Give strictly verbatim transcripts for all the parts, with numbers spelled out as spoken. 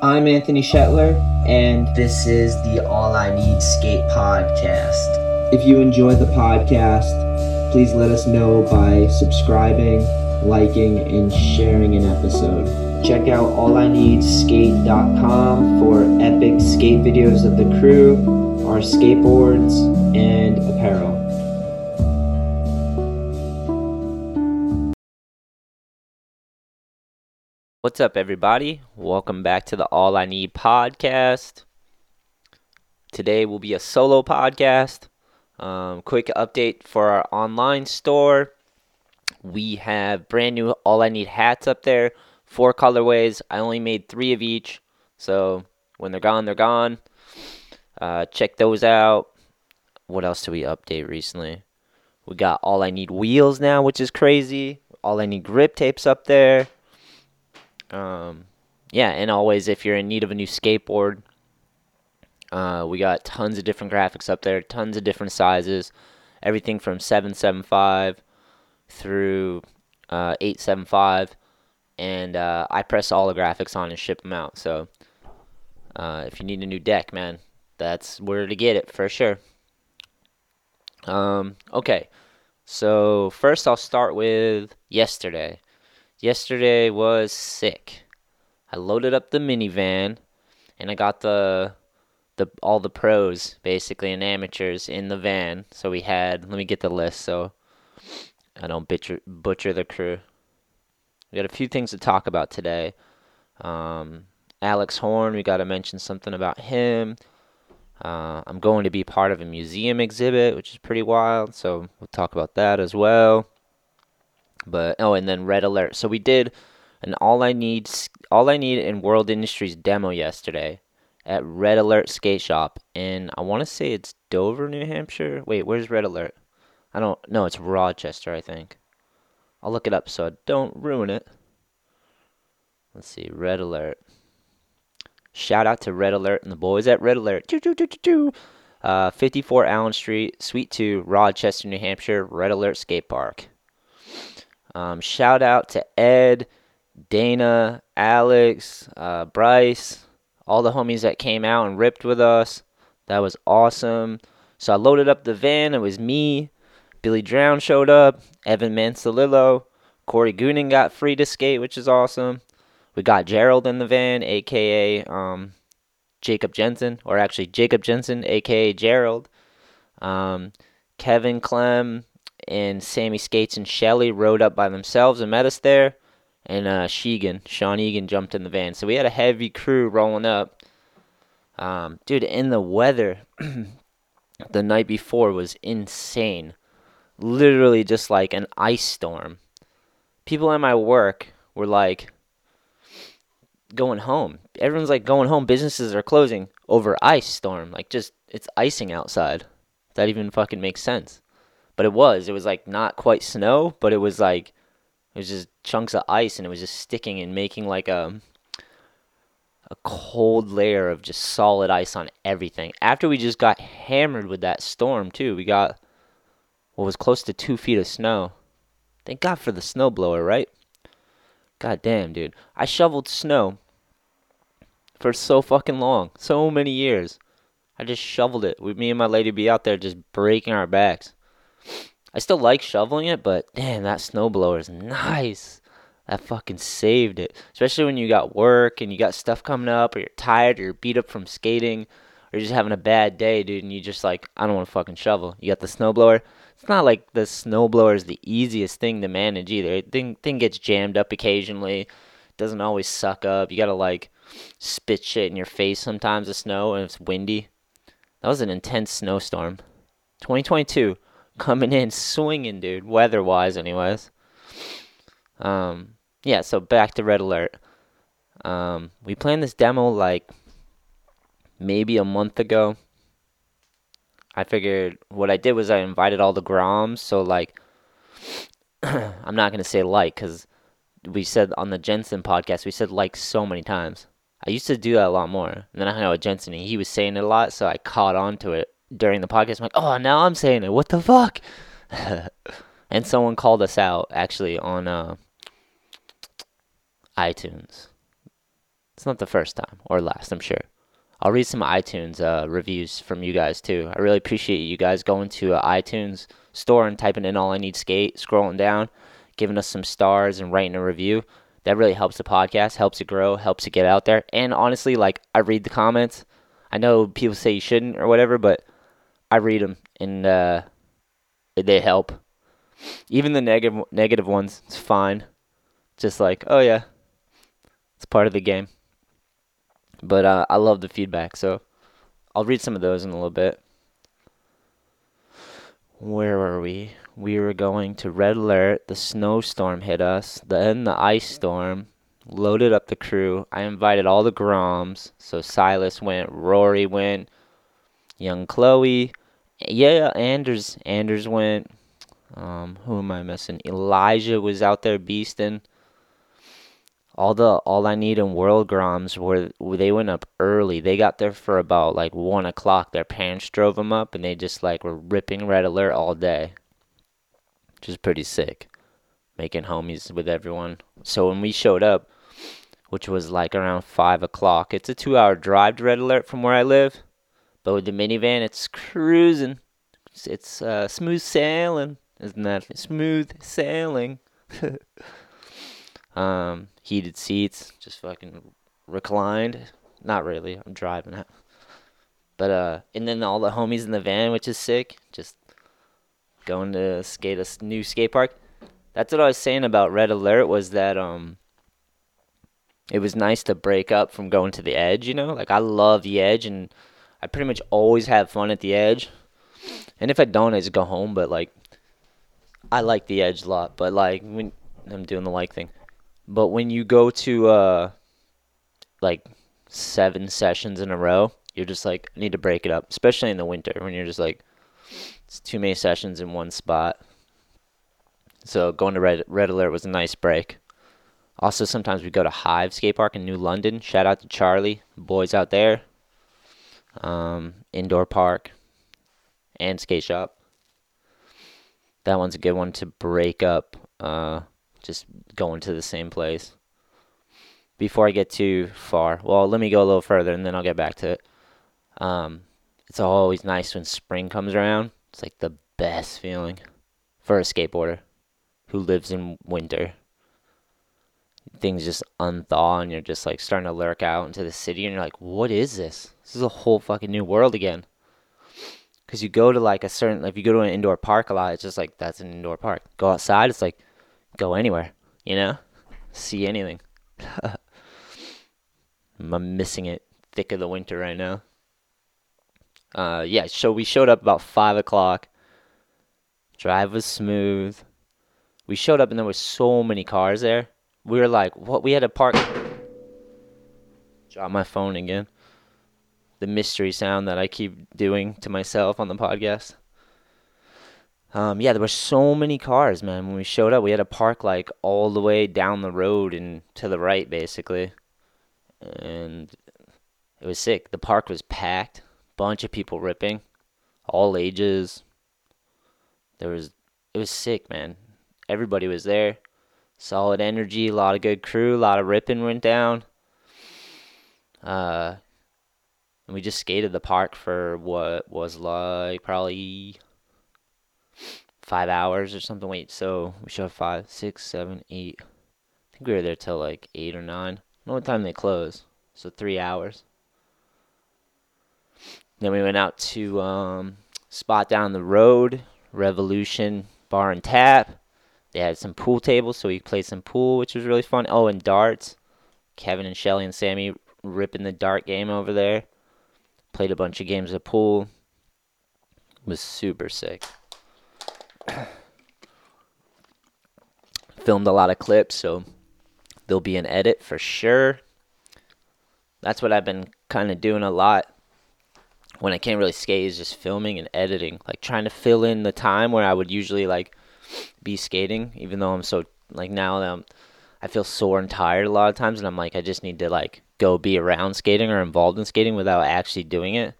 I'm Anthony Shetler, and this is the All I Need Skate Podcast. If you enjoy the podcast, please let us know by subscribing, liking, and sharing an episode. Check out all I need skate dot com for epic skate videos of the crew, our skateboards, and apparel. What's up, everybody? Welcome back to the All I Need podcast. Today will be a solo podcast. Um, quick update for our online store. We have brand new All I Need hats up there. Four colorways. I only made three of each. So when they're gone, they're gone. Uh, check those out. What else did we update recently? We got All I Need wheels now, which is crazy. All I Need grip tape's up there. Um, yeah, and always, if you're in need of a new skateboard, uh, we got tons of different graphics up there, tons of different sizes, everything from seven seventy-five through uh, eight seventy-five, and uh, I press all the graphics on and ship them out, so uh, if you need a new deck, man, that's where to get it, for sure. Um, okay, so first I'll start with yesterday. Yesterday was sick. I loaded up the minivan, and I got the the all the pros, basically, and amateurs in the van. So we had, let me get the list so I don't butcher, butcher the crew. We got a few things to talk about today. Um, Alex Horn, we got to mention something about him. Uh, I'm going to be part of a museum exhibit, which is pretty wild, so we'll talk about that as well. But oh, and then Red Alert. So we did an all I need, all I need in World Industries demo yesterday at Red Alert Skate Shop, and I want to say it's Dover, New Hampshire. Wait, where's Red Alert? I don't know. It's Rochester, I think. I'll look it up so I don't ruin it. Let's see, Red Alert. Shout out to Red Alert and the boys at Red Alert. Choo, choo, choo, choo, choo. Uh, fifty-four Allen Street, Suite two, Rochester, New Hampshire. Red Alert Skate Park. Um, shout out to Ed, Dana, Alex, uh, Bryce, all the homies that came out and ripped with us. That was awesome. So I loaded up the van. It was me. Billy Drown showed up. Evan Mancelillo. Corey Goonen got free to skate, which is awesome. We got Gerald in the van, a k a. Um, Jacob Jensen, or actually Jacob Jensen, a k a. Gerald. Um, Kevin Clem and Sammy Skates and Shelly rode up by themselves and met us there. And uh, Sheegan, Sean Egan jumped in the van. So we had a heavy crew rolling up. Um, dude, in the weather, the night before was insane. Literally just like an ice storm. People at my work were like going home. Everyone's like going home. Businesses are closing over ice storm. Like just, it's icing outside. That even fucking makes sense. But it was. It was like not quite snow, but it was like, it was just chunks of ice, and it was just sticking and making like a, a cold layer of just solid ice on everything. After we just got hammered with that storm too, we got what was close to two feet of snow. Thank God for the snowblower, right? God damn, dude. I shoveled snow for so fucking long, so many years. I just shoveled it. We, me and my lady be out there just breaking our backs. I still like shoveling it, but damn, that snowblower is nice. That fucking saved it. Especially when you got work and you got stuff coming up, or you're tired, or you're beat up from skating, or you're just having a bad day, dude, and you just like, I don't want to fucking shovel. You got the snowblower. It's not like the snowblower is the easiest thing to manage either. Thing thing gets jammed up occasionally. It doesn't always suck up. You gotta like spit shit in your face sometimes, the snow, and it's windy. That was an intense snowstorm. twenty twenty-two. Coming in swinging, dude, weather-wise anyways. Um, yeah, so back to Red Alert. Um, we planned this demo like maybe a month ago. I figured what I did was I invited all the groms. So like, I'm not going to say like, because we said on the Jensen podcast, we said like so many times. I used to do that a lot more. And then I hung out with Jensen and he was saying it a lot, so I caught on to it. During the podcast, I'm like, oh, now I'm saying it. What the fuck? And someone called us out, actually, on uh, iTunes. It's not the first time or last, I'm sure. I'll read some iTunes uh, reviews from you guys, too. I really appreciate you guys going to uh, iTunes store and typing in All I Need Skate, scrolling down, giving us some stars and writing a review. That really helps the podcast, helps it grow, helps it get out there. And honestly, like, I read the comments. I know people say you shouldn't or whatever, but I read them, and uh, they help. Even the negative negative ones, it's fine. Just like, oh, yeah, it's part of the game. But uh, I love the feedback, so I'll read some of those in a little bit. Where were we? We were going to Red Alert. The snowstorm hit us. Then the ice storm loaded up the crew. I invited all the Groms. So Silas went. Rory went. Young Chloe. Yeah, Anders. Anders went. Um, who am I missing? Elijah was out there beasting. All the All I Need and World Groms were, they went up early. They got there for about like one o'clock. Their parents drove them up, and they just like were ripping Red Alert all day, which is pretty sick. Making homies with everyone. So when we showed up, which was like around five o'clock, it's a two-hour drive to Red Alert from where I live, but with the minivan, it's cruising. It's, it's uh, smooth sailing, isn't that smooth sailing? Um, heated seats, just fucking reclined. Not really, I'm driving it. But, uh, and then all the homies in the van, which is sick. Just going to skate a new skate park. That's what I was saying about Red Alert, was that, um, it was nice to break up from going to the Edge, you know? Like, I love the Edge, and I pretty much always have fun at the Edge. And if I don't, I just go home, but, like, I like the Edge a lot. But, like, when I'm doing the like thing. But when you go to, uh, like, seven sessions in a row, you're just like, I need to break it up. Especially in the winter when you're just like, it's too many sessions in one spot. So going to Red, Red Alert was a nice break. Also, sometimes we go to Hive Skate Park in New London. Shout out to Charlie, the boys out there. Um, indoor park and skate shop. That one's a good one to break up. Uh... Just going to the same place. Before I get too far, well, let me go a little further, and then I'll get back to it. Um, it's always nice when spring comes around. It's like the best feeling for a skateboarder who lives in winter. Things just unthaw, and you're just like starting to lurk out into the city, and you're like, what is this? This is a whole fucking new world again. Because you go to like a certain, like, if you go to an indoor park a lot, it's just like, that's an indoor park. Go outside, it's like, go anywhere, you know? See anything. I'm missing it. Thick of the winter right now. Uh, yeah, so we showed up about five o'clock. Drive was smooth. We showed up and there were so many cars there. We were like, what? We had to park. Drop my phone again. The mystery sound that I keep doing to myself on the podcast. Um, yeah, there were so many cars, man. When we showed up, we had to park, like, all the way down the road and to the right, basically. And it was sick. The park was packed. Bunch of people ripping. All ages. There was, it was sick, man. Everybody was there. Solid energy, a lot of good crew, a lot of ripping went down. Uh, and we just skated the park for what was, like, probably five hours or something. Wait, so we showed five, six, seven, eight. I think we were there till like eight or nine. I don't know what time they close. So three hours. Then we went out to um spot down the road, Revolution Bar and Tap. They had some pool tables, so we played some pool, which was really fun. Oh, and darts. Kevin and Shelly and Sammy ripping the dart game over there. Played a bunch of games of pool. It was super sick. Filmed a lot of clips, so there'll be an edit for sure. That's what I've been kind of doing a lot when I can't really skate, is just filming and editing, like trying to fill in the time where I would usually like be skating, even though I'm so like now that I'm, I feel sore and tired a lot of times, and I'm like, I just need to like go be around skating or involved in skating without actually doing it,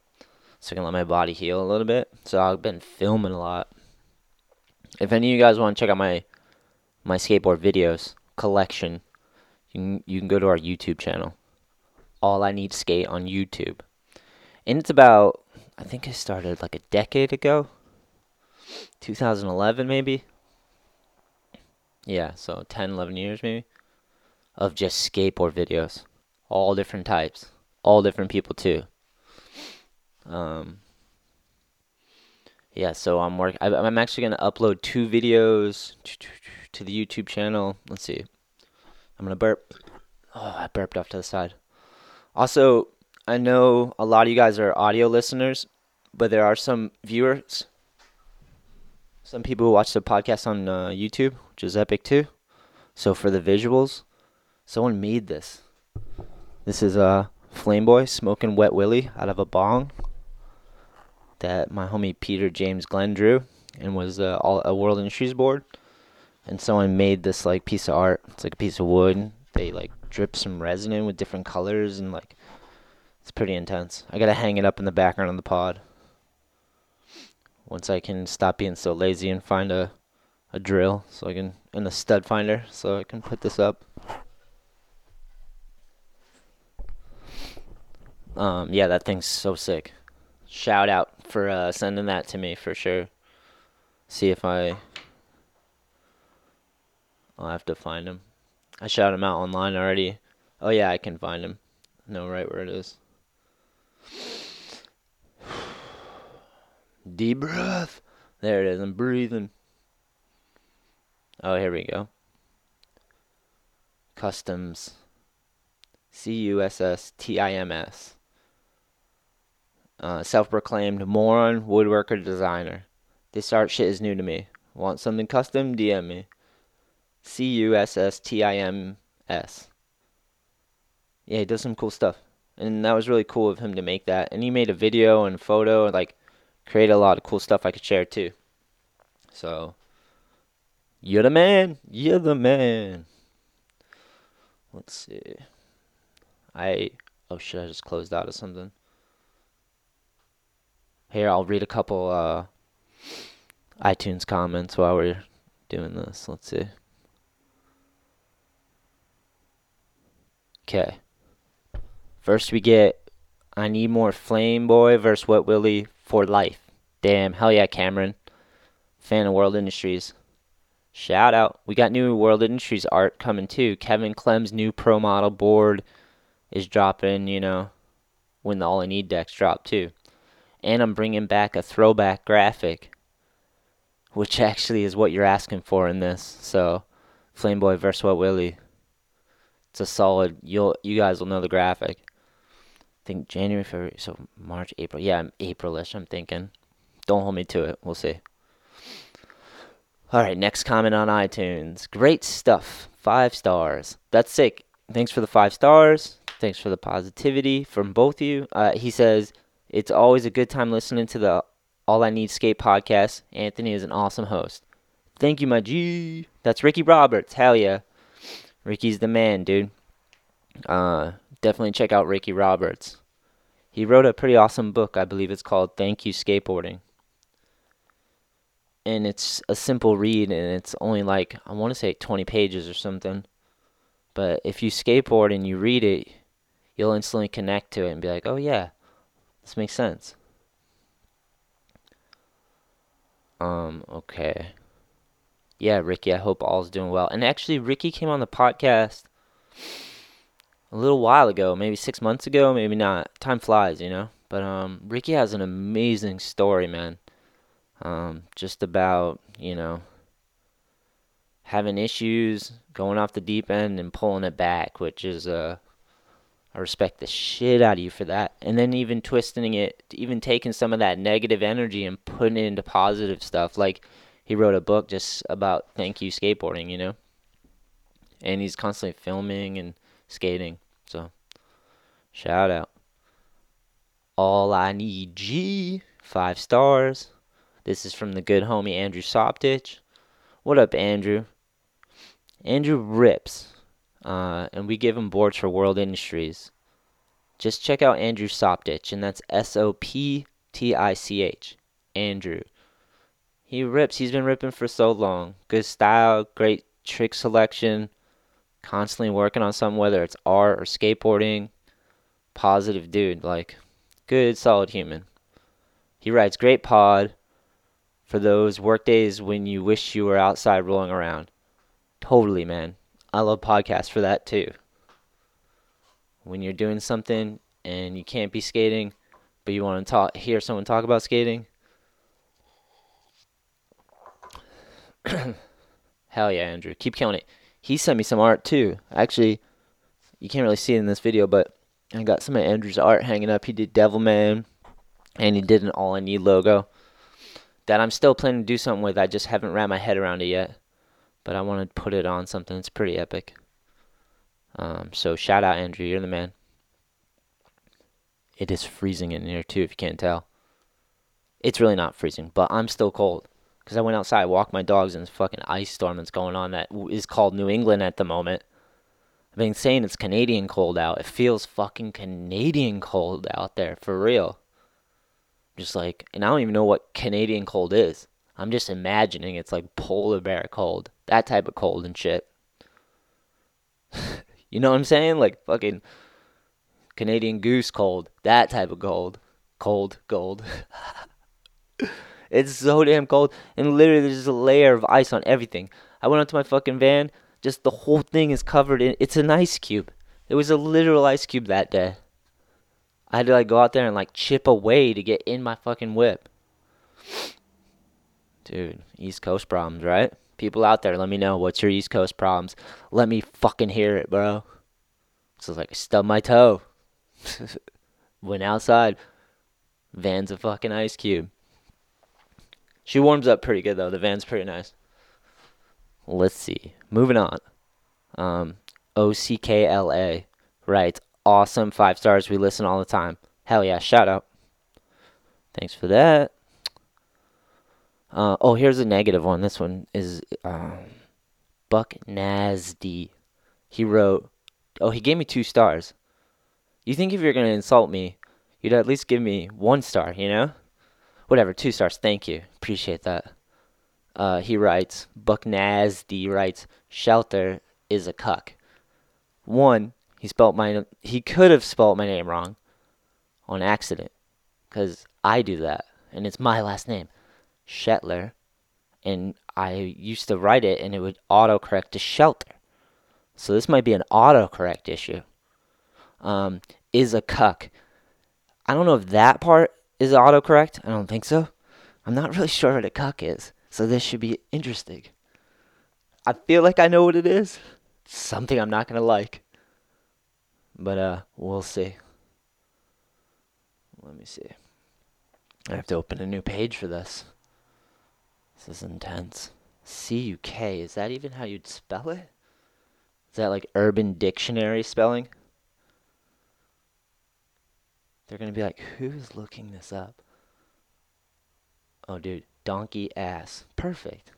so I can let my body heal a little bit. So I've been filming a lot. If any of you guys want to check out my my skateboard videos collection, you can, you can go to our YouTube channel. All I Need Skate on YouTube. And it's about, I think I started like a decade ago, twenty eleven maybe. Yeah, so ten, eleven years maybe, of just skateboard videos, all different types, all different people too. Um, yeah, so I'm work. I, I'm actually gonna upload two videos to the YouTube channel. Let's see. I'm gonna burp. Oh, I burped off to the side. Also, I know a lot of you guys are audio listeners, but there are some viewers, some people who watch the podcast on uh, YouTube, which is epic too. So for the visuals, someone made this. This is a Flame Boy smoking Wet Willy out of a bong that my homie Peter James Glenn drew, and was uh, all, a World Industries board. And someone made this like piece of art. It's like a piece of wood. They like drip some resin in with different colors, and like it's pretty intense. I gotta hang it up in the background on the pod. Once I can stop being so lazy and find a, a drill so I can, and a stud finder so I can put this up. Um, yeah, that thing's so sick. Shout out for uh, sending that to me for sure. See if I, I'll have to find him. I shout him out online already. Oh yeah, I can find him. I know right where it is. Deep breath. There it is. I'm breathing. Oh, here we go. Customs. C U S S T I M S. Uh, self-proclaimed moron, woodworker, designer. This art shit is new to me. Want something custom? D M me. C U S S T I M S. Yeah, he does some cool stuff. And that was really cool of him to make that. And he made a video and photo and like create a lot of cool stuff I could share too. So, you're the man. You're the man. Let's see. I, oh shit, I just closed out of something. Here, I'll read a couple uh, iTunes comments while we're doing this. Let's see. Okay. First we get, I need more Flame Boy versus Wet Willy for life. Damn, hell yeah, Cameron. Fan of World Industries. Shout out. We got new World Industries art coming too. Kevin Clem's new pro model board is dropping, you know, when the All I Need decks drop too. And I'm bringing back a throwback graphic, which actually is what you're asking for in this. So, Flame Boy versus Wet Willy. It's a solid, you'll, you guys will know the graphic. I think January, February, so March, April. Yeah, I'm April-ish, I'm thinking. Don't hold me to it. We'll see. All right, next comment on iTunes. Great stuff. Five stars. That's sick. Thanks for the five stars. Thanks for the positivity from both of you. Uh, he says, it's always a good time listening to the All I Need Skate podcast. Anthony is an awesome host. Thank you, my G. That's Ricky Roberts. Hell yeah. Ricky's the man, dude. Uh, definitely check out Ricky Roberts. He wrote a pretty awesome book. I believe it's called Thank You Skateboarding. And it's a simple read, and it's only like, I want to say twenty pages or something. But if you skateboard and you read it, you'll instantly connect to it and be like, oh yeah, this makes sense. Um, okay. Yeah, Ricky, I hope all's doing well. And actually, Ricky came on the podcast a little while ago, maybe six months ago, maybe not. Time flies, you know? But um, Ricky has an amazing story, man. Um, just about, you know, having issues, going off the deep end, and pulling it back, which is, uh, I respect the shit out of you for that. And then even twisting it, even taking some of that negative energy and putting it into positive stuff, like, he wrote a book just about Thank You Skateboarding, you know? And he's constantly filming and skating. So, shout out. All I Need G. Five stars. This is from the good homie Andrew Soptich. What up, Andrew? Andrew rips. Uh, and we give him boards for World Industries. Just check out Andrew Soptich. And that's S O P T I C H. Andrew. He rips. He's been ripping for so long. Good style, great trick selection, constantly working on something, whether it's art or skateboarding. positive dude, like, good, solid human. He writes, great pod for those work days when you wish you were outside rolling around. Totally, man. I love podcasts for that, too. When you're doing something and you can't be skating, but you want to talk, hear someone talk about skating. Hell yeah, Andrew. Keep killing it. He sent me some art, too. Actually, you can't really see it in this video, but I got some of Andrew's art hanging up. He did Devilman, and he did an All I Need logo that I'm still planning to do something with. I just haven't wrapped my head around it yet, but I want to put it on something. It's pretty epic. Um, so shout out, Andrew. You're the man. It is freezing in here, too, if you can't tell. It's really not freezing, but I'm still cold because I went outside, walked my dogs in this fucking ice storm that's going on that is called New England at the moment. I've been saying it's Canadian cold out. It feels fucking Canadian cold out there, for real. Just like, and I don't even know what Canadian cold is. I'm just imagining it's like polar bear cold. That type of cold and shit. You know what I'm saying? Like fucking Canadian goose cold. That type of cold. Cold, cold. It's so damn cold. And literally there's just a layer of ice on everything. I went out to my fucking van. Just the whole thing is covered in, it's an ice cube. It was a literal ice cube that day. I had to like go out there and like chip away to get in my fucking whip. Dude, East Coast problems, right? People out there, let me know. What's your East Coast problems? Let me fucking hear it, bro. So it's like I stubbed my toe. Went outside. Van's a fucking ice cube. She warms up pretty good though. The van's pretty nice. Let's see. Moving on. Um, O C K L A writes, awesome, five stars. We listen all the time. Hell yeah, shout out. Thanks for that. Uh, oh, here's a negative one. This one is um, Buck Nasty. He wrote, oh, he gave me two stars. You think if you're going to insult me, you'd at least give me one star, you know? Whatever, two stars. Thank you. Appreciate that. Uh, he writes, Buck Nasty writes, Shelter is a cuck. One, he spelt my, he could have spelt my name wrong on accident because I do that and it's my last name, Shetler, and I used to write it and it would autocorrect to Shelter. So this might be an autocorrect issue. Um, is a cuck. I don't know if that part is autocorrect. I don't think so. I'm not really sure what a cuck is. So this should be interesting. I feel like I know what it is. It's something I'm not going to like. But uh, we'll see. Let me see. I have to open a new page for this. This is intense. C U K, is that even how you'd spell it? Is that like Urban Dictionary spelling? They're going to be like, who's looking this up? Oh, dude. Donkey ass. Perfect.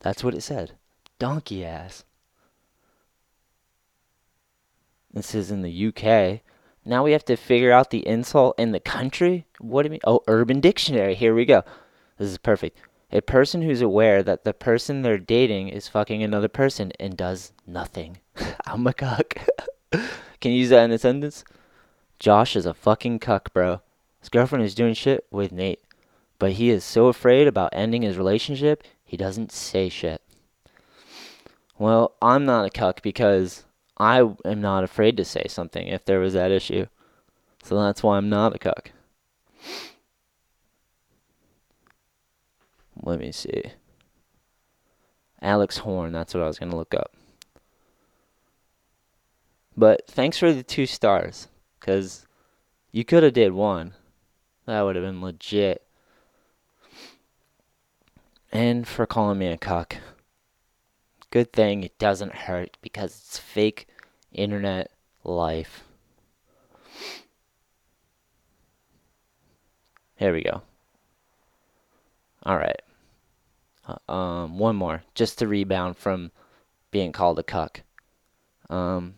That's what it said. Donkey ass. This is in the U K. Now we have to figure out the insult in the country? What do you mean? Oh, Urban Dictionary. Here we go. This is perfect. A person who's aware that the person they're dating is fucking another person and does nothing. I'm a cuck. Can you use that in a sentence? Josh is a fucking cuck, bro. His girlfriend is doing shit with Nate. But he is so afraid about ending his relationship, he doesn't say shit. Well, I'm not a cuck because I am not afraid to say something if there was that issue. So that's why I'm not a cuck. Let me see. Alex Horn, that's what I was going to look up. But thanks for the two stars, because you could have did one. That would have been legit. And for calling me a cuck. Good thing it doesn't hurt because it's fake internet life. Here we go. Alright. Uh, um, one more. Just to rebound from being called a cuck. Um,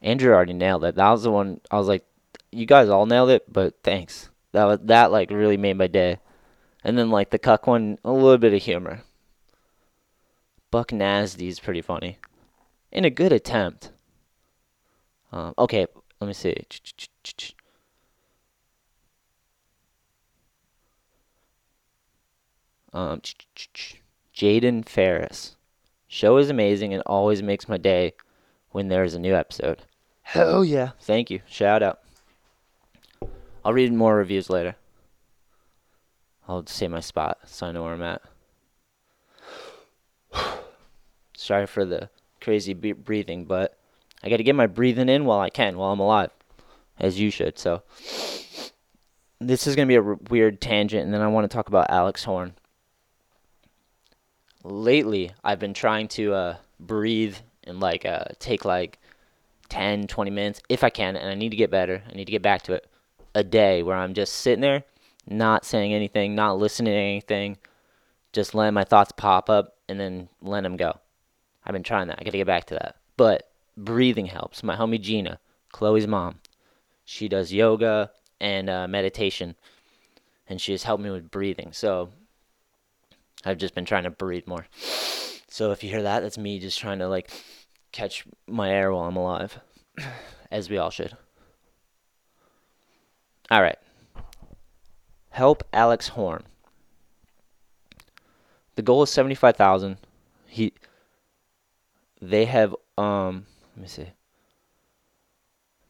Andrew already nailed it. That was the one I was like, you guys all nailed it, but thanks. That was, that like really made my day. And then, like, the cuck one, a little bit of humor. Buck Nasty is pretty funny. In a good attempt. Um, okay, let me see. Um, Jaden Ferris. Show is amazing and always makes my day when there is a new episode. Hell yeah. Thank you. Shout out. I'll read more reviews later. I'll save my spot so I know where I'm at. Sorry for the crazy be- breathing, but I got to get my breathing in while I can, while I'm alive, as you should. So this is going to be a r- weird tangent, and then I want to talk about Alex Horn. Lately, I've been trying to uh, breathe and like uh, take like ten, twenty minutes, if I can, and I need to get better. I need to get back to it. A day where I'm just sitting there, not saying anything, not listening to anything, just letting my thoughts pop up and then letting them go. I've been trying that. I got to get back to that. But breathing helps. My homie Gina, Chloe's mom, she does yoga and uh, meditation, and she has helped me with breathing. So I've just been trying to breathe more. So if you hear that, that's me just trying to like catch my air while I'm alive, as we all should. All right. Help Alex Horn. The goal is seventy-five thousand. He, they have, um, let me see.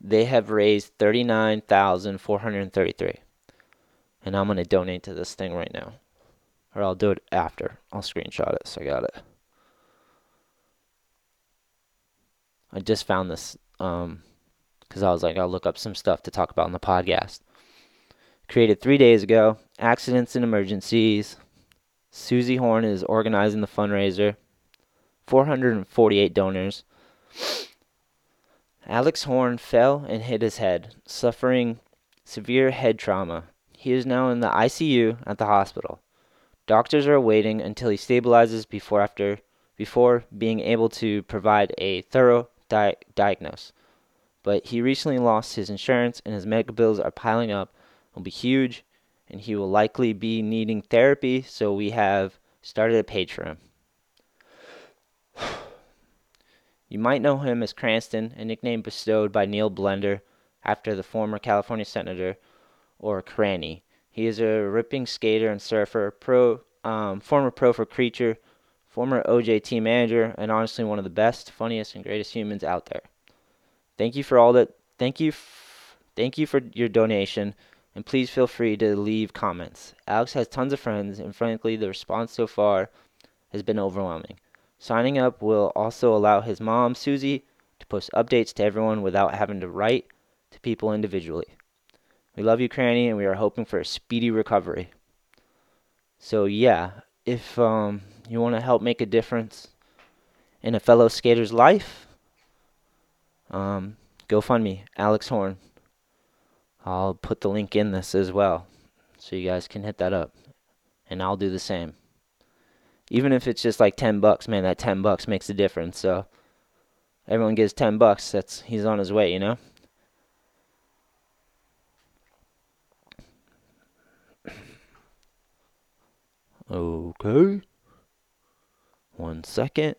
They have raised thirty-nine thousand four hundred thirty-three. And I'm going to donate to this thing right now. Or I'll do it after. I'll screenshot it, so I got it. I just found this, um, because I was like, I'll look up some stuff to talk about on the podcast. Created three days ago. Accidents and emergencies. Susie Horn is organizing the fundraiser. four hundred forty-eight donors. Alex Horn fell and hit his head, suffering severe head trauma. He is now in the I C U at the hospital. Doctors are waiting until he stabilizes before after before being able to provide a thorough di- diagnosis. But he recently lost his insurance, and his medical bills are piling up. Will be huge, and he will likely be needing therapy, so we have started a page for him. You might know him as Cranston, a nickname bestowed by Neil Blender after the former California senator, or Cranny. He is a ripping skater and surfer, pro, um, former pro for Creature, former O J team manager, and honestly one of the best, funniest, and greatest humans out there. Thank you for all that. Thank you, f- thank you for your donation. And please feel free to leave comments. Alex has tons of friends, and frankly, the response so far has been overwhelming. Signing up will also allow his mom, Susie, to post updates to everyone without having to write to people individually. We love you, Cranny, and we are hoping for a speedy recovery. So yeah, if um, you want to help make a difference in a fellow skater's life, um, GoFundMe, Alex Horn. I'll put the link in this as well, so you guys can hit that up, and I'll do the same. Even if it's just like ten bucks, man, that ten bucks makes a difference. So everyone gives ten bucks, that's he's on his way, you know? Okay. One second.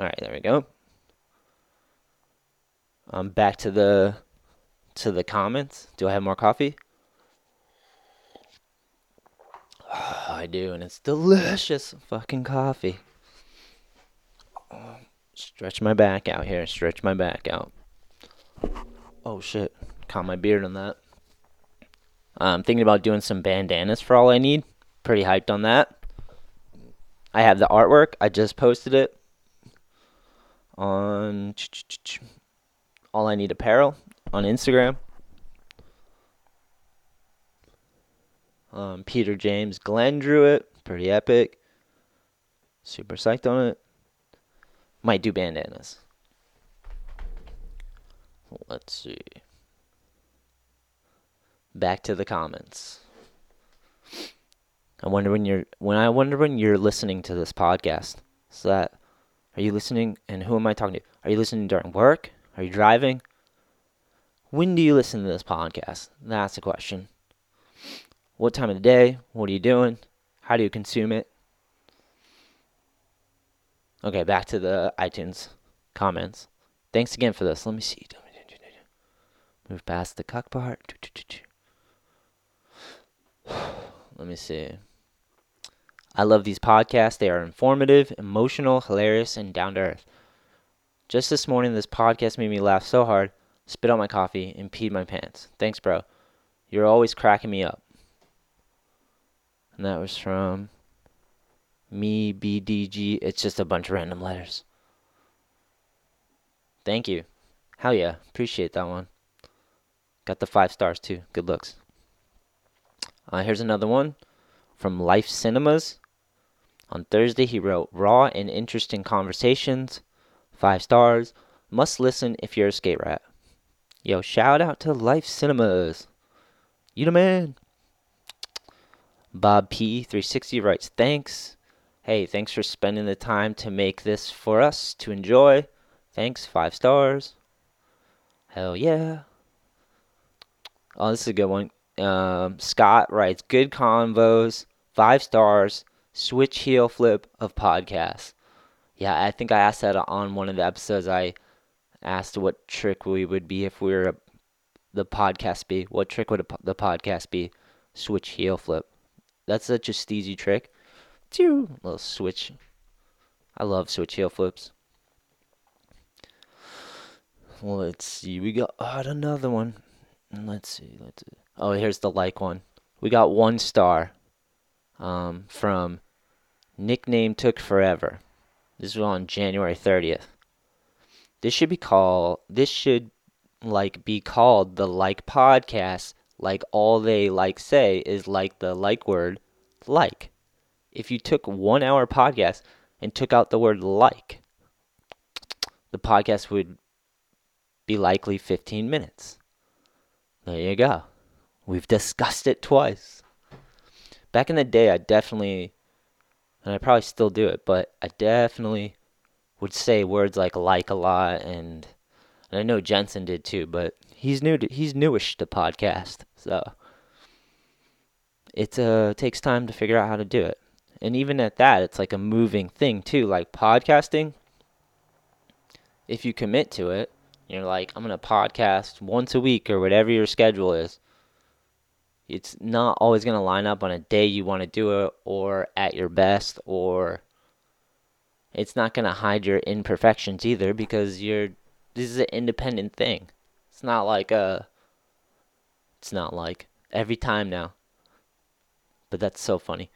All right, there we go. Um, back to the to the comments. Do I have more coffee? Oh, I do, and it's delicious fucking coffee. Oh, stretch my back out here. Stretch my back out. Oh, shit. Caught my beard on that. I'm thinking about doing some bandanas for All I Need. Pretty hyped on that. I have the artwork. I just posted it on All I Need Apparel on Instagram. Um, Peter James Glenn drew it. Pretty epic. Super psyched on it. Might do bandanas. Let's see. Back to the comments. I wonder when you're when I wonder when you're listening to this podcast. So that are you listening? And who am I talking to? Are you listening during work? Are you driving? When do you listen to this podcast? That's the question. What time of the day? What are you doing? How do you consume it? Okay, back to the iTunes comments. Thanks again for this. Let me see. Move past the cock part. Let me see. I love these podcasts. They are informative, emotional, hilarious, and down to earth. Just this morning, this podcast made me laugh so hard, spit out my coffee, and peed my pants. Thanks, bro. You're always cracking me up. And that was from me, B D G. It's just a bunch of random letters. Thank you. Hell yeah. Appreciate that one. Got the five stars, too. Good looks. Uh, here's another one from Life Cinemas. On Thursday, he wrote, raw and interesting conversations. Five stars. Must listen if you're a skate rat. Yo, shout out to Life Cinemas. You the man. Bob P. three sixty writes, thanks. Hey, thanks for spending the time to make this for us to enjoy. Thanks, five stars. Hell yeah. Oh, this is a good one. Um, Scott writes, good convos, five stars, switch heel flip of podcasts. Yeah, I think I asked that on one of the episodes. I asked what trick we would be if we were a, the podcast be. What trick would a, the podcast be? Switch heel flip. That's such a steezy trick. Little switch. I love switch heel flips. Well, let's see. We got oh, another one. Let's see. Let's see. Oh, here's the like one. We got one star um, from Nickname Took Forever. This was on January thirtieth. This should be called. This should like be called the like podcast. Like all they like say is like the like word like. If you took one hour podcast and took out the word like, the podcast would be likely fifteen minutes. There you go. We've discussed it twice. Back in the day, I definitely, and I probably still do it, but I definitely would say words like like a lot, and, and I know Jensen did too, but he's new to, he's newish to podcast, so it uh, takes time to figure out how to do it. And even at that, it's like a moving thing too, like podcasting. If you commit to it, you're like, I'm going to podcast once a week or whatever your schedule is. It's not always going to line up on a day you want to do it or at your best, or it's not going to hide your imperfections either, because you're this is an independent thing. It's not like a, it's not like every time now, but that's so funny.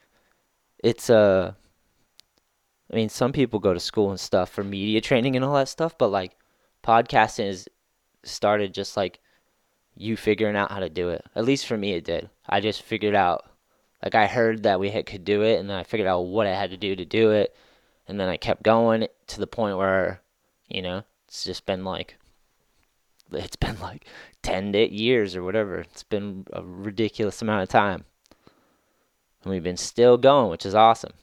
It's a, I mean, some people go to school and stuff for media training and all that stuff, but like, podcasting is started just like you figuring out how to do it. At least for me, it did. I just figured out, like I heard that we had, could do it, and then I figured out what I had to do to do it, and then I kept going to the point where, you know, it's just been like, it's been like ten years or whatever. It's been a ridiculous amount of time. And we've been still going, which is awesome.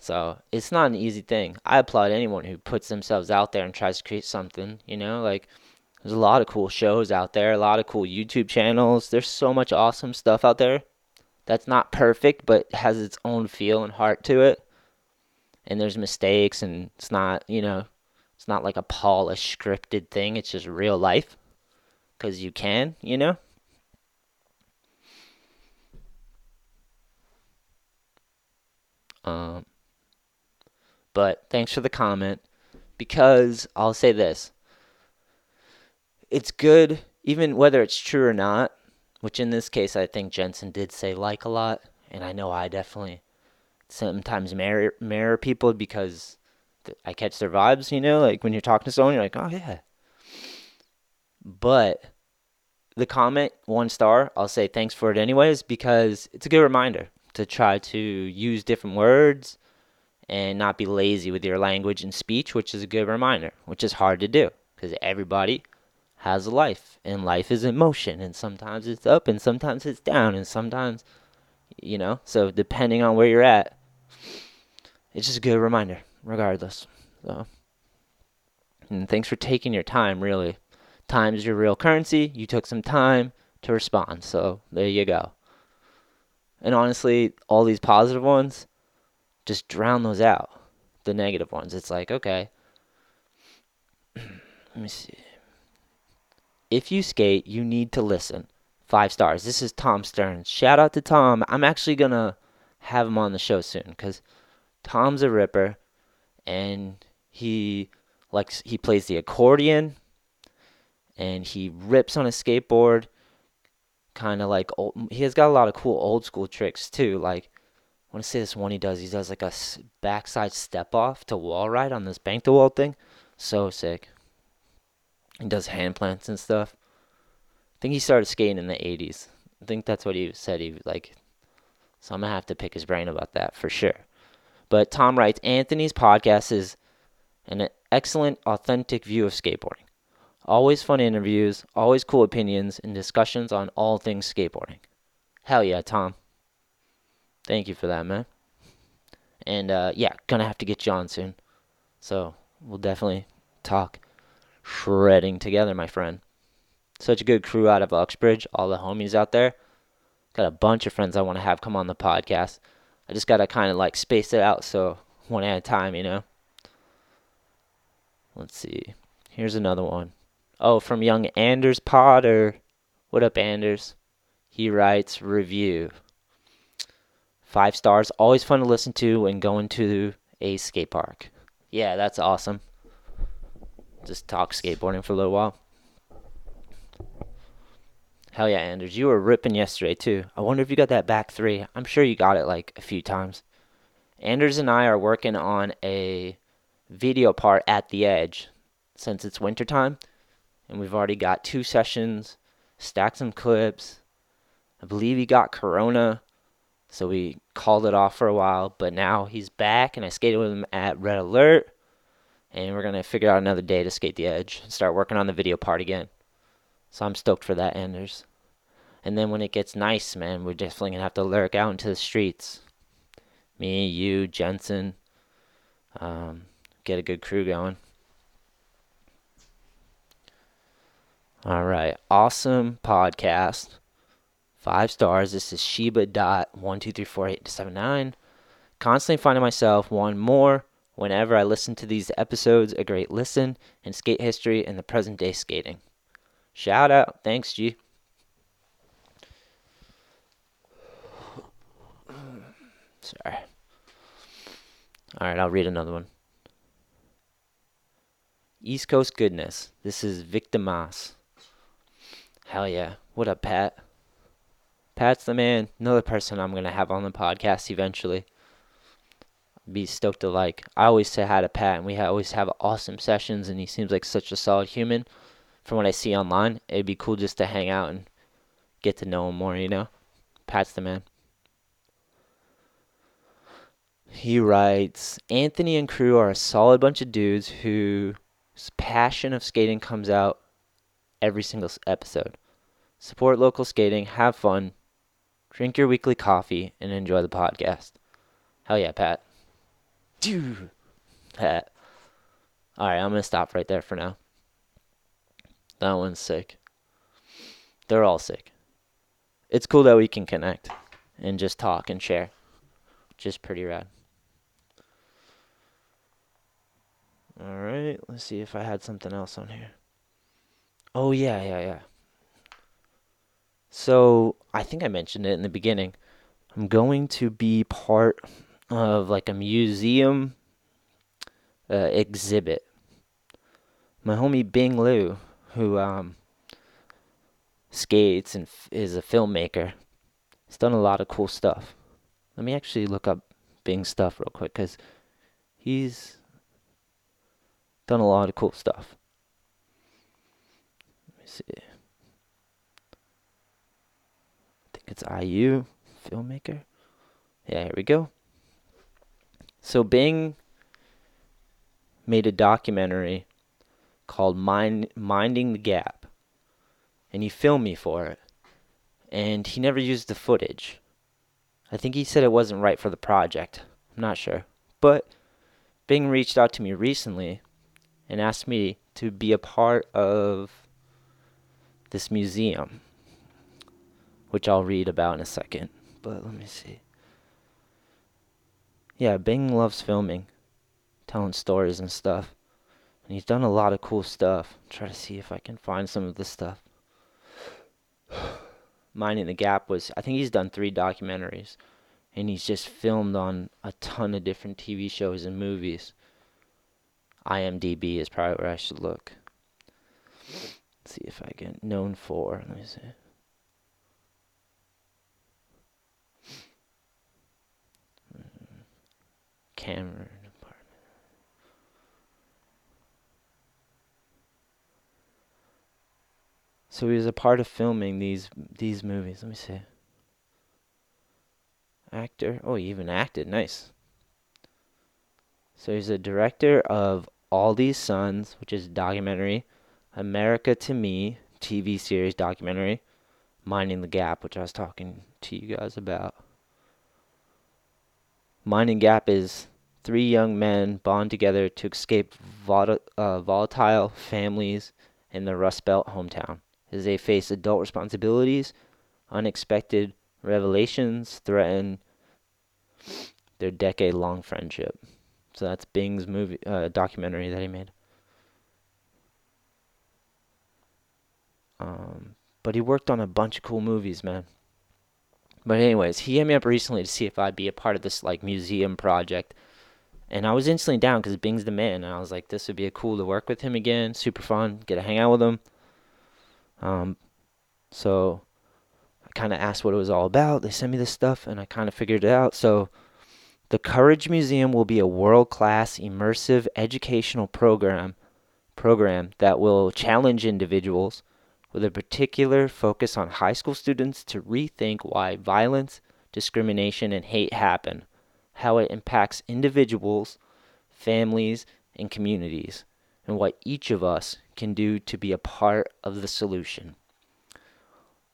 So it's not an easy thing. I applaud anyone who puts themselves out there and tries to create something, you know, like there's a lot of cool shows out there, a lot of cool YouTube channels. There's so much awesome stuff out there that's not perfect, but has its own feel and heart to it. And there's mistakes, and it's not, you know, it's not like a polished scripted thing. It's just real life, because you can, you know. Um. But thanks for the comment, because I'll say this. It's good, even whether it's true or not, which in this case I think Jensen did say like a lot, and I know I definitely sometimes mirror, mirror people because I catch their vibes, you know? Like when you're talking to someone, you're like, oh, yeah. But the comment, one star, I'll say thanks for it anyways, because it's a good reminder to try to use different words and not be lazy with your language and speech, which is a good reminder, which is hard to do because everybody has a life, and life is in motion, and sometimes it's up and sometimes it's down, and sometimes, you know, so depending on where you're at, it's just a good reminder regardless. So, and thanks for taking your time, really. Time is your real currency. You took some time to respond, so there you go. And honestly, all these positive ones, just drown those out, the negative ones. It's like, okay, Let me see. If you skate, you need to listen. Five stars. This is Tom Stearns. Shout out to Tom. I'm actually going to have him on the show soon because Tom's a ripper, and he likes he plays the accordion, and he rips on a skateboard. Kind of like old, he has got a lot of cool old school tricks too. Like I want to say this one he does. He does like a backside step off to wall ride on this bank to wall thing. So sick. He does hand plants and stuff. I think he started skating in the eighties. I think that's what he said he like. So I'm gonna have to pick his brain about that for sure. But Tom writes, Anthony's podcast is an excellent, authentic view of skateboarding. Always fun interviews, always cool opinions, and discussions on all things skateboarding. Hell yeah, Tom. Thank you for that, man. And, uh, yeah, gonna have to get you on soon. So, we'll definitely talk shredding together, my friend. Such a good crew out of Uxbridge, all the homies out there. Got a bunch of friends I want to have come on the podcast. I just gotta kind of, like, space it out, so one at a time, you know? Let's see. Here's another one. Oh, from young Anders Potter. What up, Anders? He writes, review. Five stars. Always fun to listen to when going to a skate park. Yeah, that's awesome. Just talk skateboarding for a little while. Hell yeah, Anders. You were ripping yesterday, too. I wonder if you got that back three. I'm sure you got it, like, a few times. Anders and I are working on a video part at The Edge since it's wintertime. And we've already got two sessions, stacked some clips. I believe he got Corona, so we called it off for a while. But now he's back, and I skated with him at Red Alert. And we're going to figure out another day to skate The Edge and start working on the video part again. So I'm stoked for that, Anders. And then when it gets nice, man, we're definitely going to have to lurk out into the streets. Me, you, Jensen. Um, get a good crew going. All right, awesome podcast. Five stars. This is Sheba dot one two three four eight seven nine. Constantly finding myself one more whenever I listen to these episodes. A great listen in skate history and the present day skating. Shout out. Thanks, G. Sorry. All right, I'll read another one. East Coast goodness. This is Victor Mas. Hell yeah. What up, Pat? Pat's the man. Another person I'm going to have on the podcast eventually. Be stoked to like. I always say hi to Pat, and we always have awesome sessions, and he seems like such a solid human. From what I see online, it'd be cool just to hang out and get to know him more, you know? Pat's the man. He writes, Anthony and crew are a solid bunch of dudes whose passion of skating comes out every single episode. Support local skating, have fun, drink your weekly coffee, and enjoy the podcast. Hell yeah, Pat. Dude. Pat. All right, I'm going to stop right there for now. That one's sick. They're all sick. It's cool that we can connect and just talk and share, which is pretty rad. All right, let's see if I had something else on here. Oh, yeah, yeah, yeah. So, I think I mentioned it in the beginning. I'm going to be part of, like, a museum uh, exhibit. My homie Bing Liu, who um, skates and f- is a filmmaker, he's done a lot of cool stuff. Let me actually look up Bing's stuff real quick, because he's done a lot of cool stuff. Let me see. I think it's I U, filmmaker. Yeah, here we go. So Bing made a documentary called Mind, Minding the Gap, and he filmed me for it, and he never used the footage. I think he said it wasn't right for the project. I'm not sure. But Bing reached out to me recently and asked me to be a part of this museum, which I'll read about in a second. But let me see. Yeah, Bing loves filming, telling stories and stuff. And he's done a lot of cool stuff. Try to see if I can find some of the stuff. Minding the Gap was, I think he's done three documentaries. And he's just filmed on a ton of different T V shows and movies. I M D B is probably where I should look. Let's see if I get known for. Let me see. Camera department. So he was a part of filming these these movies. Let me see. Actor. Oh, he even acted. Nice. So he's a director of All These Sons, which is a documentary. America to Me, T V series documentary. Minding the Gap, which I was talking to you guys about. Minding Gap is three young men bond together to escape vol- uh, volatile families in their Rust Belt hometown as they face adult responsibilities, unexpected revelations threaten their decade-long friendship. So that's Bing's movie uh, documentary that he made. Um, but he worked on a bunch of cool movies, man. But anyways, he hit me up recently to see if I'd be a part of this, like, museum project. And I was instantly down because Bing's the man. And I was like, this would be cool to work with him again. Super fun. Get to hang out with him. Um, so I kind of asked what it was all about. They sent me this stuff, and I kind of figured it out. So the Courage Museum will be a world-class, immersive, educational program, program that will challenge individuals with a particular focus on high school students to rethink why violence, discrimination, and hate happen, how it impacts individuals, families, and communities, and what each of us can do to be a part of the solution.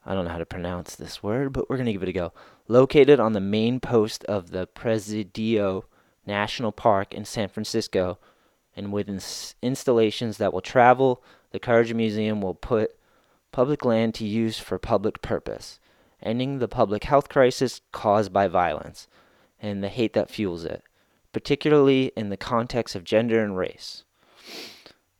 I don't know how to pronounce this word, but we're going to give it a go. Located on the main post of the Presidio National Park in San Francisco, and with ins- installations that will travel, the Courage Museum will put public land to use for public purpose, ending the public health crisis caused by violence and the hate that fuels it, particularly in the context of gender and race.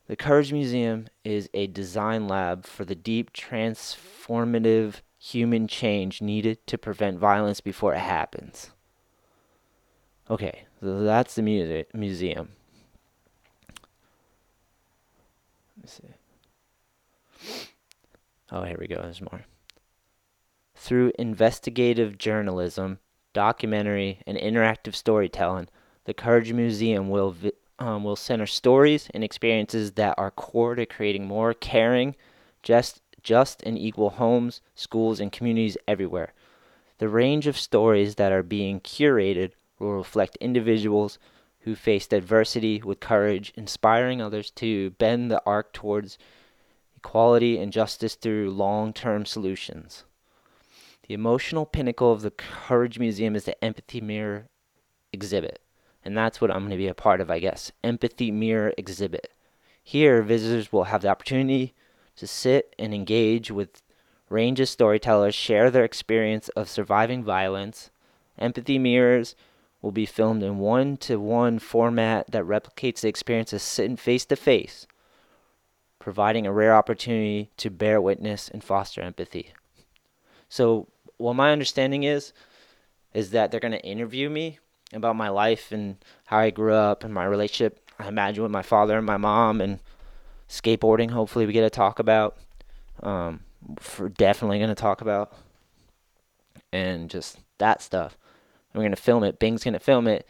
The Courage Museum is a design lab for the deep, transformative human change needed to prevent violence before it happens. Okay, so that's the mu- museum. Let me see. Oh, here we go. There's more. Through investigative journalism, documentary, and interactive storytelling, the Courage Museum will vi- um, will center stories and experiences that are core to creating more caring, just, just and equal homes, schools, and communities everywhere. The range of stories that are being curated will reflect individuals who faced adversity with courage, inspiring others to bend the arc towards equality and justice through long-term solutions. The emotional pinnacle of the Courage Museum is the Empathy Mirror exhibit, and that's what I'm going to be a part of, I guess. Empathy Mirror exhibit. Here, visitors will have the opportunity to sit and engage with range of storytellers, share their experience of surviving violence. Empathy Mirrors will be filmed in one-to-one format that replicates the experience of sitting face-to-face, providing a rare opportunity to bear witness and foster empathy. So what my understanding is, is that they're going to interview me about my life and how I grew up and my relationship, I imagine, with my father and my mom, and skateboarding, hopefully we get to talk about. Um, we're definitely going to talk about. And just that stuff. We're going to film it. Bing's going to film it.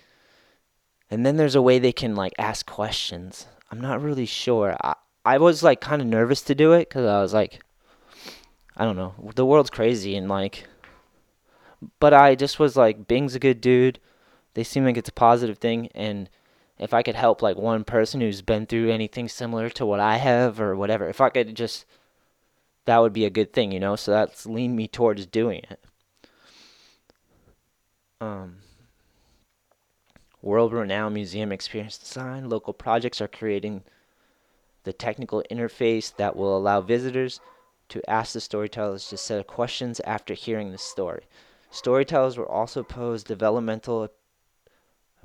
And then there's a way they can, like, ask questions. I'm not really sure. I, I was, like, kind of nervous to do it because I was, like, I don't know. The world's crazy and, like, but I just was, like, Bing's a good dude. They seem like it's a positive thing. And if I could help, like, one person who's been through anything similar to what I have or whatever, if I could just, that would be a good thing, you know? So that's leaned me towards doing it. Um, world-renowned museum experience design. Local projects are creating the technical interface that will allow visitors to ask the storytellers to set questions after hearing the story. Storytellers will also pose developmental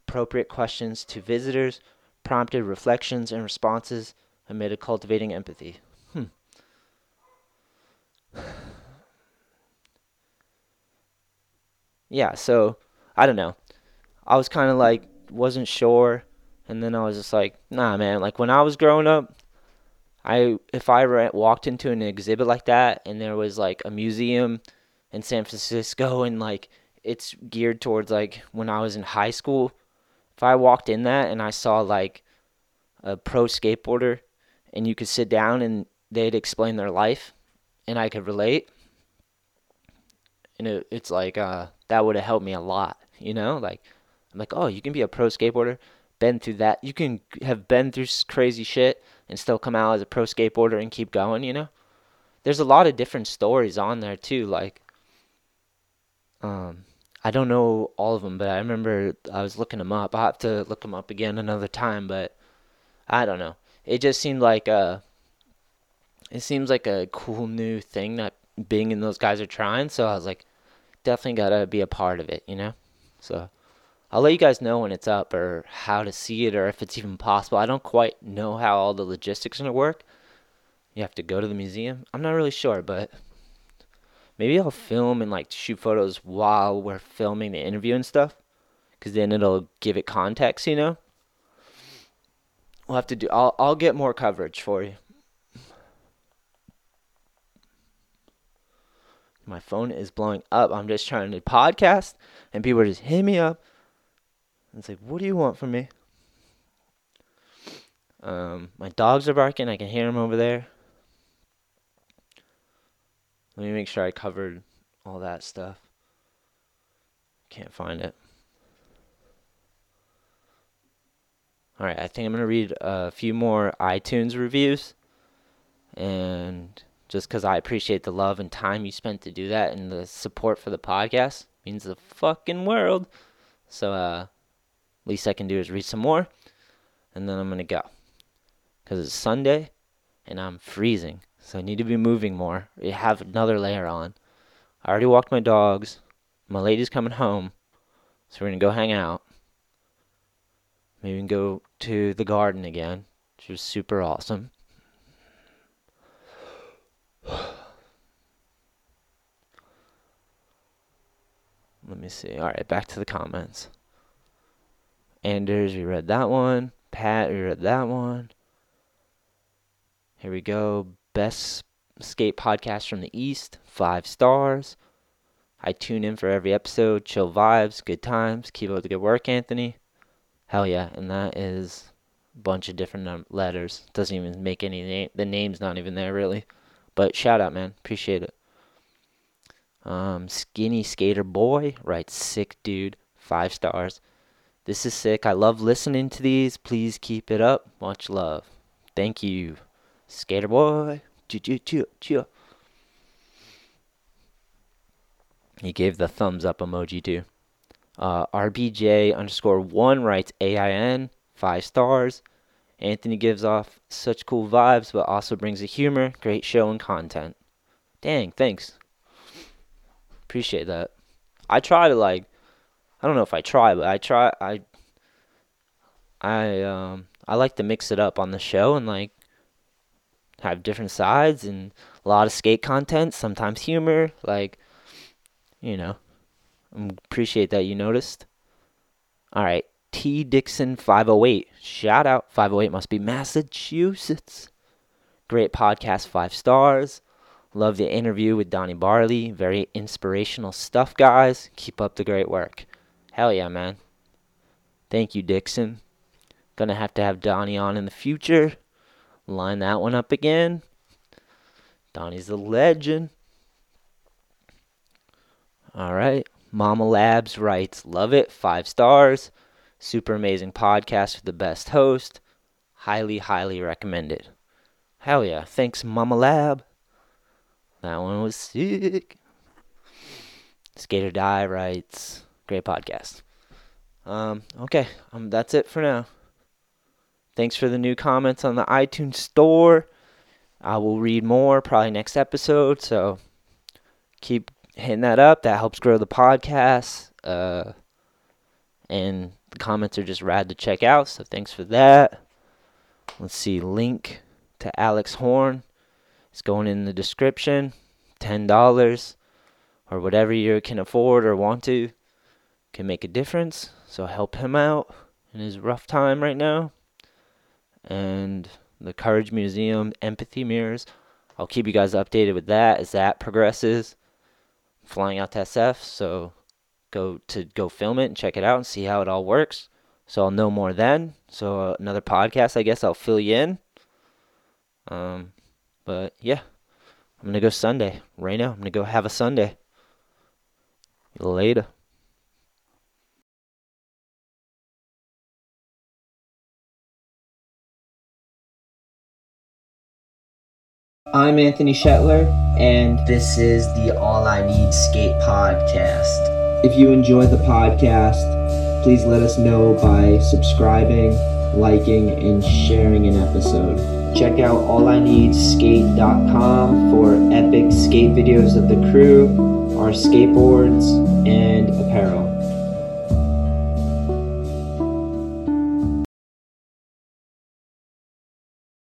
appropriate questions to visitors, prompted reflections and responses amid a cultivating empathy. Hmm. Yeah, so, I don't know. I was kind of like, wasn't sure, and then I was just like, nah, man, like, when I was growing up, I if I re- walked into an exhibit like that, and there was, like, a museum in San Francisco, and, like, it's geared towards, like, when I was in high school, if I walked in that and I saw, like, a pro skateboarder, and you could sit down and they'd explain their life, and I could relate, and it, it's like, uh, that would have helped me a lot, you know, like, I'm like, oh, you can be a pro skateboarder, been through that, you can have been through crazy shit, and still come out as a pro skateboarder and keep going, you know, there's a lot of different stories on there, too, like, um, I don't know all of them, but I remember I was looking them up. I'll have to look them up again another time, but I don't know. It just seemed like a, it seems like a cool new thing that Bing and those guys are trying. So I was like, definitely gotta be a part of it, you know? So I'll let you guys know when it's up or how to see it or if it's even possible. I don't quite know how all the logistics are gonna work. You have to go to the museum. I'm not really sure, but maybe I'll film and, like, shoot photos while we're filming the interview and stuff. Because then it'll give it context, you know? We'll have to do... I'll I'll get more coverage for you. My phone is blowing up. I'm just trying to podcast. And people are just hitting me up. And say, what do you want from me? Um, my dogs are barking. I can hear them over there. Let me make sure I covered all that stuff. Can't find it. All right, I think I'm going to read a few more iTunes reviews. And just because I appreciate the love and time you spent to do that and the support for the podcast means the fucking world. So uh, least I can do is read some more. And then I'm going to go. Because it's Sunday and I'm freezing. So I need to be moving more. I have another layer on. I already walked my dogs. My lady's coming home. So we're going to go hang out. Maybe we can go to the garden again. Which was super awesome. Let me see. Alright, back to the comments. Anders, we read that one. Pat, we read that one. Here we go. Best skate podcast from the East, five stars. I tune in for every episode. Chill vibes, good times. Keep up the good work, Anthony. Hell yeah, and that is a bunch of different num- letters. Doesn't even make any name. The name's not even there really, but shout out, man. Appreciate it. Um, Skinny Skater Boy writes, sick dude, five stars. This is sick. I love listening to these. Please keep it up. Much love. Thank you. Skater boy, choo-choo-choo-choo. He gave the thumbs up emoji too. Uh, R B J underscore one writes A I N, five stars. Anthony gives off such cool vibes, but also brings a humor, great show and content. Dang, thanks. Appreciate that. I try to like, I don't know if I try, but I try, I, I, um, I like to mix it up on the show and like, have different sides and a lot of skate content, sometimes humor, like, you know, I appreciate that you noticed. All right, T. Dixon five oh eight, shout out, five oh eight must be Massachusetts. Great podcast, five stars. Love the interview with Donnie Barley, very inspirational stuff, guys. Keep up the great work. Hell yeah, man. Thank you, Dixon. Gonna have to have Donnie on in the future. Line that one up again. Donnie's the legend. All right. Mama Labs writes, love it. Five stars. Super amazing podcast with the best host. Highly, highly recommended. Hell yeah. Thanks, Mama Lab. That one was sick. Skater Die writes, great podcast. Um. Okay. Um. That's it for now. Thanks for the new comments on the iTunes store. I will read more probably next episode, so keep hitting that up. That helps grow the podcast. Uh, and The comments are just rad to check out, so thanks for that. Let's see, link to Alex Horn. It's going in the description. ten dollars or whatever you can afford or want to can make a difference. So help him out in his rough time right now. And the Courage Museum, Empathy Mirrors. I'll keep you guys updated with that as that progresses. I'm flying out to S F, so go to go film it and check it out and see how it all works. So I'll know more then. So uh, another podcast, I guess I'll fill you in. Um, but yeah, I'm going to go Sunday right now. I'm going to go have a Sunday. Later. I'm Anthony Shetler, and this is the All I Need Skate Podcast. If you enjoy the podcast, please let us know by subscribing, liking, and sharing an episode. Check out all I need skate dot com for epic skate videos of the crew, our skateboards, and apparel.